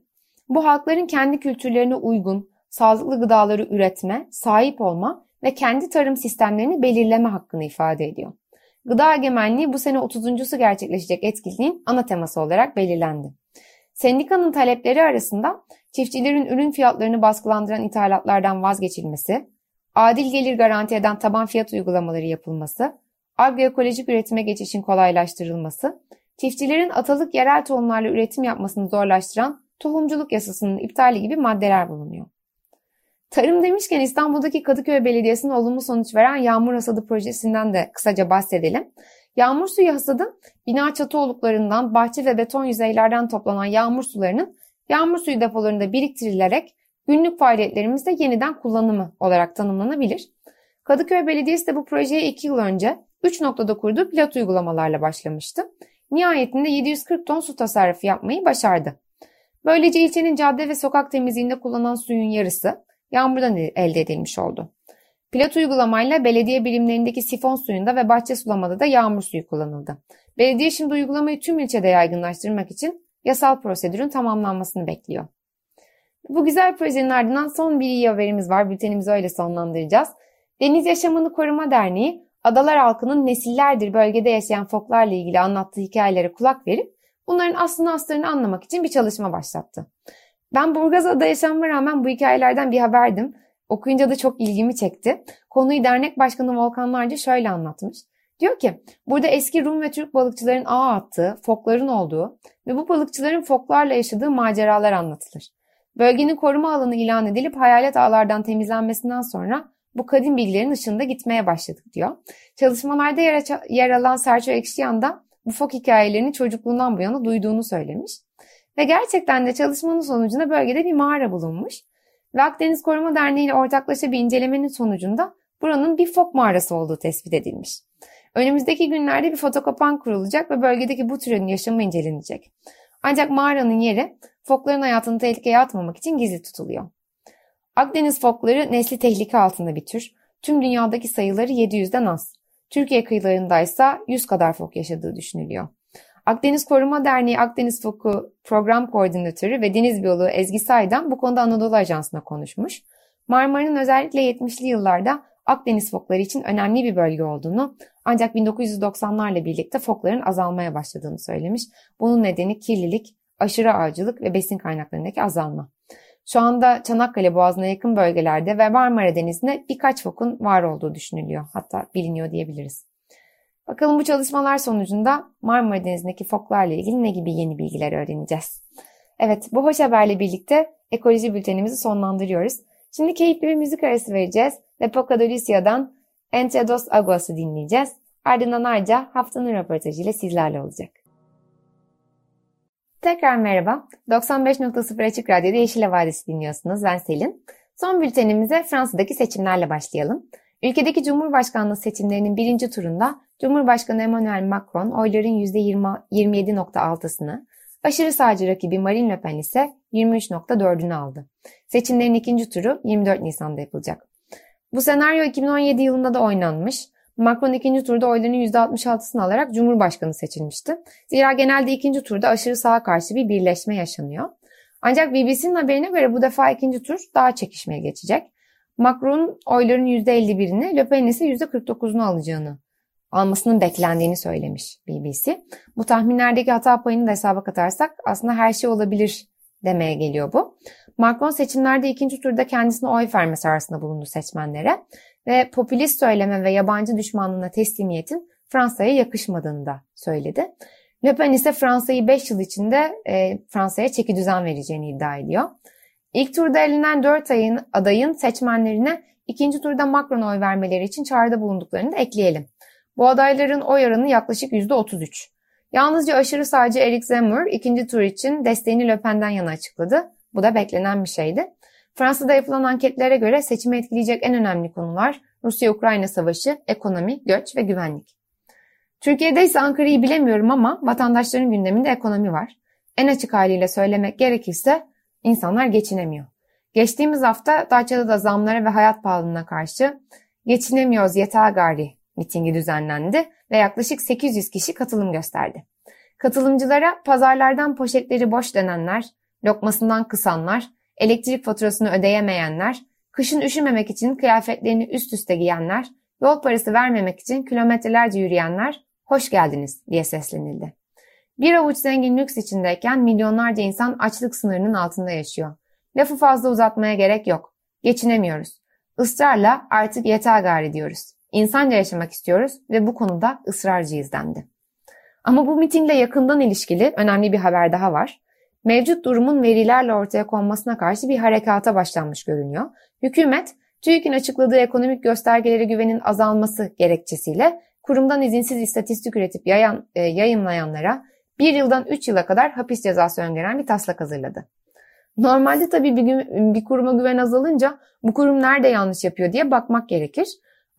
Bu halkların kendi kültürlerine uygun, sağlıklı gıdaları üretme, sahip olma ve kendi tarım sistemlerini belirleme hakkını ifade ediyor. Gıda egemenliği bu sene 30.sü gerçekleşecek etkinliğin ana teması olarak belirlendi. Sendikanın talepleri arasında çiftçilerin ürün fiyatlarını baskılandıran ithalatlardan vazgeçilmesi, adil gelir garanti eden taban fiyat uygulamaları yapılması, agroekolojik üretime geçişin kolaylaştırılması, çiftçilerin atalık yerel tohumlarla üretim yapmasını zorlaştıran tohumculuk yasasının iptali gibi maddeler bulunuyor. Tarım demişken İstanbul'daki Kadıköy Belediyesi'nin olumlu sonuç veren yağmur hasadı projesinden de kısaca bahsedelim. Yağmur suyu hasadı, bina çatı oluklarından, bahçe ve beton yüzeylerden toplanan yağmur sularının yağmur suyu depolarında biriktirilerek günlük faaliyetlerimizde yeniden kullanımı olarak tanımlanabilir. Kadıköy Belediyesi de bu projeye 2 yıl önce 3 noktada kurduğu pilot uygulamalarla başlamıştı. Nihayetinde 740 ton su tasarrufu yapmayı başardı. Böylece ilçenin cadde ve sokak temizliğinde kullanılan suyun yarısı yağmurdan elde edilmiş oldu. Pilot uygulamayla belediye birimlerindeki sifon suyunda ve bahçe sulamada da yağmur suyu kullanıldı. Belediye şimdi uygulamayı tüm ilçede yaygınlaştırmak için yasal prosedürün tamamlanmasını bekliyor. Bu güzel projenin ardından son bir iyi haberimiz var. Bültenimizi öyle sonlandıracağız. Deniz Yaşamını Koruma Derneği, adalar halkının nesillerdir bölgede yaşayan foklarla ilgili anlattığı hikayelere kulak verip bunların aslını astarını anlamak için bir çalışma başlattı. Ben Burgazada yaşamama rağmen bu hikayelerden bir haberdim. Okuyunca da çok ilgimi çekti. Konuyu dernek başkanı Volkan Narcı şöyle anlatmış. Diyor ki, burada eski Rum ve Türk balıkçıların ağ attığı, fokların olduğu ve bu balıkçıların foklarla yaşadığı maceralar anlatılır. Bölgenin koruma alanı ilan edilip hayalet ağlardan temizlenmesinden sonra bu kadim bilgilerin ışığında gitmeye başladık diyor. Çalışmalarda yer alan Serço Ekşiyan da bu fok hikayelerini çocukluğundan bu yana duyduğunu söylemiş. Ve gerçekten de çalışmanın sonucunda bölgede bir mağara bulunmuş. Ve Akdeniz Koruma Derneği ile ortaklaşa bir incelemenin sonucunda buranın bir fok mağarası olduğu tespit edilmiş. Önümüzdeki günlerde bir fotokopan kurulacak ve bölgedeki bu türün yaşamı incelenecek. Ancak mağaranın yeri fokların hayatını tehlikeye atmamak için gizli tutuluyor. Akdeniz fokları nesli tehlike altında bir tür. Tüm dünyadaki sayıları 700'den az. Türkiye kıyılarındaysa 100 kadar fok yaşadığı düşünülüyor. Akdeniz Koruma Derneği Akdeniz Foku Program Koordinatörü ve Deniz Biyoloğu Ezgi Saydam bu konuda Anadolu Ajansı'na konuşmuş. Marmara'nın özellikle 70'li yıllarda Akdeniz fokları için önemli bir bölge olduğunu ancak 1990'larla birlikte fokların azalmaya başladığını söylemiş. Bunun nedeni kirlilik, aşırı avcılık ve besin kaynaklarındaki azalma. Şu anda Çanakkale Boğazı'na yakın bölgelerde ve Marmara Denizi'nde birkaç fokun var olduğu düşünülüyor, hatta biliniyor diyebiliriz. Bakalım bu çalışmalar sonucunda Marmara Denizi'ndeki foklarla ilgili ne gibi yeni bilgiler öğreneceğiz. Evet, bu hoş haberle birlikte ekoloji bültenimizi sonlandırıyoruz. Şimdi keyifli bir müzik arası vereceğiz ve Poca Delicia'dan Entre Dos Aguas'ı dinleyeceğiz. Ardından Arca haftanın röportajıyla sizlerle olacak. Tekrar merhaba. 95.0 Açık Radyo'da Yeşil Havadis'i dinliyorsunuz. Ben Selin. Son bültenimize Fransa'daki seçimlerle başlayalım. Ülkedeki Cumhurbaşkanlığı seçimlerinin birinci turunda Cumhurbaşkanı Emmanuel Macron oyların %27.6'sını, aşırı sağcı rakibi Marine Le Pen ise 23.4'ünü aldı. Seçimlerin ikinci turu 24 Nisan'da yapılacak. Bu senaryo 2017 yılında da oynanmış. Macron ikinci turda oyların %66'sını alarak Cumhurbaşkanı seçilmişti. Zira genelde ikinci turda aşırı sağa karşı bir birleşme yaşanıyor. Ancak BBC'nin haberine göre bu defa ikinci tur daha çekişmeye geçecek. Macron'un oyların %51'ini, Le Pen'in ise %49'unu almasının beklendiğini söylemiş BBC. Bu tahminlerdeki hata payını da hesaba katarsak aslında her şey olabilir demeye geliyor bu. Macron seçimlerde ikinci turda kendisine oy verme çağrısında bulundu seçmenlere ve popülist söyleme ve yabancı düşmanlığına teslimiyetin Fransa'ya yakışmadığını da söyledi. Le Pen ise Fransa'yı 5 yıl içinde Fransa'ya çeki düzen vereceğini iddia ediyor. İlk turda elenen 4 adayın seçmenlerine ikinci turda Macron'a oy vermeleri için çağrıda bulunduklarını da ekleyelim. Bu adayların oy oranı yaklaşık %33. Yalnızca aşırı sağcı Eric Zemmour ikinci tur için desteğini Le Pen'den yana açıkladı. Bu da beklenen bir şeydi. Fransa'da yapılan anketlere göre seçimi etkileyecek en önemli konular Rusya-Ukrayna savaşı, ekonomi, göç ve güvenlik. Türkiye'de ise Ankara'yı bilemiyorum ama vatandaşların gündeminde ekonomi var. En açık haliyle söylemek gerekirse insanlar geçinemiyor. Geçtiğimiz hafta Datça'da da zamlara ve hayat pahalılığına karşı "Geçinemiyoruz yeter gari" mitingi düzenlendi ve yaklaşık 800 kişi katılım gösterdi. Katılımcılara pazarlardan poşetleri boş dönenler, lokmasından kısanlar, elektrik faturasını ödeyemeyenler, kışın üşümemek için kıyafetlerini üst üste giyenler, yol parası vermemek için kilometrelerce yürüyenler hoş geldiniz diye seslenildi. Bir avuç zengin lüks içindeyken milyonlarca insan açlık sınırının altında yaşıyor. Lafı fazla uzatmaya gerek yok. Geçinemiyoruz. Israrla artık yeter gari diyoruz. İnsanca yaşamak istiyoruz ve bu konuda ısrarcıyız dendi. Ama bu mitingle yakından ilişkili önemli bir haber daha var. Mevcut durumun verilerle ortaya konmasına karşı bir harekata başlanmış görünüyor. Hükümet, TÜİK'in açıkladığı ekonomik göstergelere güvenin azalması gerekçesiyle kurumdan izinsiz istatistik üretip yayınlayanlara 1 yıldan 3 yıla kadar hapis cezası öngören bir taslak hazırladı. Normalde tabii bir kuruma güven azalınca bu kurum nerede yanlış yapıyor diye bakmak gerekir.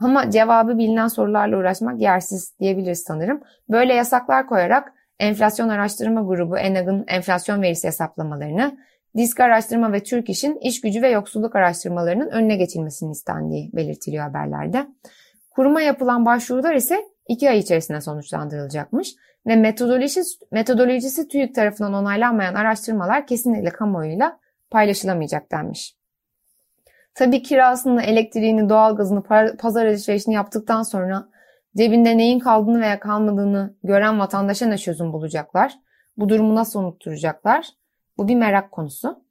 Ama cevabı bilinen sorularla uğraşmak yersiz diyebiliriz sanırım. Böyle yasaklar koyarak Enflasyon Araştırma Grubu ENAG'ın enflasyon verisi hesaplamalarını, Disk Araştırma ve Türk İş'in iş gücü ve yoksulluk araştırmalarının önüne geçilmesinin istendiği belirtiliyor haberlerde. Kuruma yapılan başvurular ise 2 ay içerisinde sonuçlandırılacakmış ve metodolojisi TÜİK tarafından onaylanmayan araştırmalar kesinlikle kamuoyuyla paylaşılamayacak denmiş. Tabii kirasını, elektriğini, doğalgazını, pazar alışverişini yaptıktan sonra cebinde neyin kaldığını veya kalmadığını gören vatandaşa ne çözüm bulacaklar? Bu durumu nasıl unutturacaklar? Bu bir merak konusu.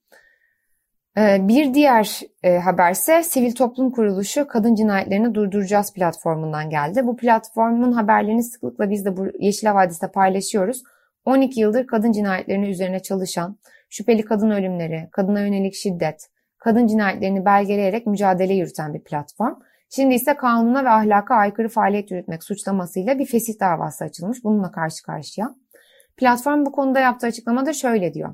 Bir diğer haberse Sivil Toplum Kuruluşu Kadın Cinayetlerini Durduracağız platformundan geldi. Bu platformun haberlerini sıklıkla biz de bu Yeşil Havadis'te paylaşıyoruz. 12 yıldır kadın cinayetlerini üzerine çalışan, şüpheli kadın ölümleri, kadına yönelik şiddet, kadın cinayetlerini belgeleyerek mücadele yürüten bir platform. Şimdi ise kanuna ve ahlaka aykırı faaliyet yürütmek suçlamasıyla bir fesih davası açılmış. Bununla karşı karşıya. Platform bu konuda yaptığı açıklamada şöyle diyor.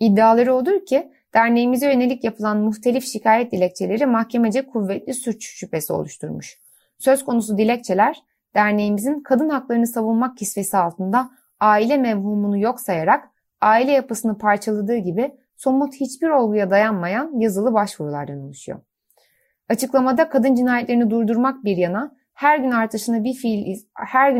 İddiaları odur ki derneğimize yönelik yapılan muhtelif şikayet dilekçeleri mahkemece kuvvetli suç şüphesi oluşturmuş. Söz konusu dilekçeler derneğimizin kadın haklarını savunmak kisvesi altında aile mevhumunu yok sayarak aile yapısını parçaladığı gibi somut hiçbir olguya dayanmayan yazılı başvurulardan oluşuyor. Açıklamada kadın cinayetlerini durdurmak bir yana her gün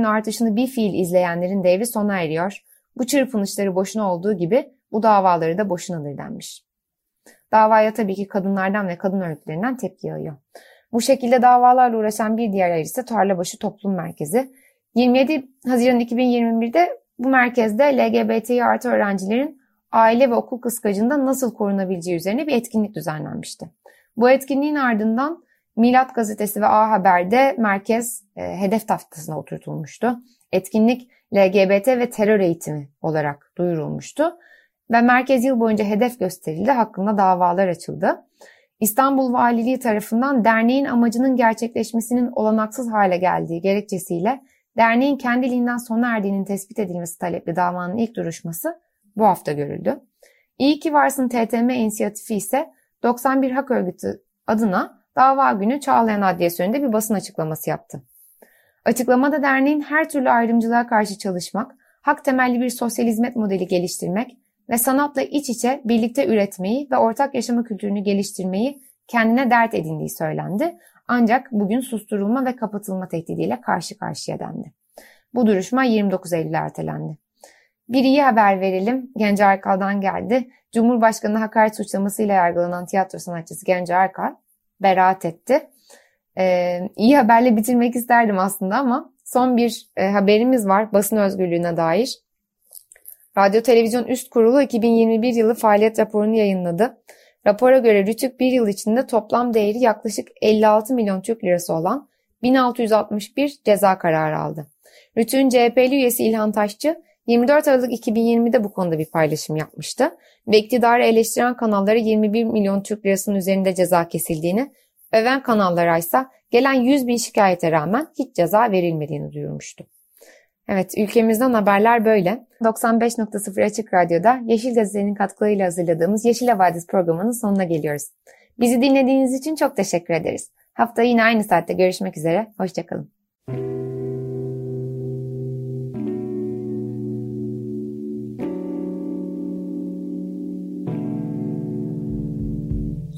artışını bir fiil izleyenlerin devri sona eriyor. Bu çırpınışları boşuna olduğu gibi bu davaları da boşunadır denmiş. Davaya tabii ki kadınlardan ve kadın örgütlerinden tepki yağıyor. Bu şekilde davalarla uğraşan bir diğer yer ise Tarlabaşı Toplum Merkezi. 27 Haziran 2021'de bu merkezde LGBTİ artı öğrencilerin aile ve okul kıskacından nasıl korunabileceği üzerine bir etkinlik düzenlenmişti. Bu etkinliğin ardından Milat Gazetesi ve A Haber'de merkez hedef tahtasına oturtulmuştu. Etkinlik LGBT ve terör eğitimi olarak duyurulmuştu ve merkez yıl boyunca hedef gösterildi, hakkında davalar açıldı. İstanbul Valiliği tarafından derneğin amacının gerçekleşmesinin olanaksız hale geldiği gerekçesiyle derneğin kendiliğinden sona erdiğinin tespit edilmesi talepli davanın ilk duruşması bu hafta görüldü. İyi ki Varsın TTM inisiyatifi ise 91 Hak Örgütü adına dava günü Çağlayan Adliyesi önünde bir basın açıklaması yaptı. Açıklamada derneğin her türlü ayrımcılığa karşı çalışmak, hak temelli bir sosyal hizmet modeli geliştirmek ve sanatla iç içe birlikte üretmeyi ve ortak yaşama kültürünü geliştirmeyi kendine dert edindiği söylendi. Ancak bugün susturulma ve kapatılma tehdidiyle karşı karşıya dendi. Bu duruşma 29 Eylül'e ertelendi. Bir iyi haber verelim. Genco Erkal'dan geldi. Cumhurbaşkanı'na hakaret suçlamasıyla yargılanan tiyatro sanatçısı Genco Erkal beraat etti. İyi haberle bitirmek isterdim aslında ama son bir haberimiz var basın özgürlüğüne dair. Radyo Televizyon Üst Kurulu 2021 yılı faaliyet raporunu yayınladı. Rapora göre Rütük bir yıl içinde toplam değeri yaklaşık 56 milyon Türk lirası olan 1661 ceza kararı aldı. Rütük'ün CHP'li üyesi İlhan Taşçı 24 Aralık 2020'de bu konuda bir paylaşım yapmıştı ve iktidarı eleştiren kanallara 21 milyon Türk lirasının üzerinde ceza kesildiğini, öven kanallara ise gelen 100 bin şikayete rağmen hiç ceza verilmediğini duyurmuştu. Evet, ülkemizden haberler böyle. 95.0 Açık Radyo'da Yeşil Gazete'nin katkılarıyla hazırladığımız Yeşil Havadis programının sonuna geliyoruz. Bizi dinlediğiniz için çok teşekkür ederiz. Haftaya yine aynı saatte görüşmek üzere. Hoşçakalın.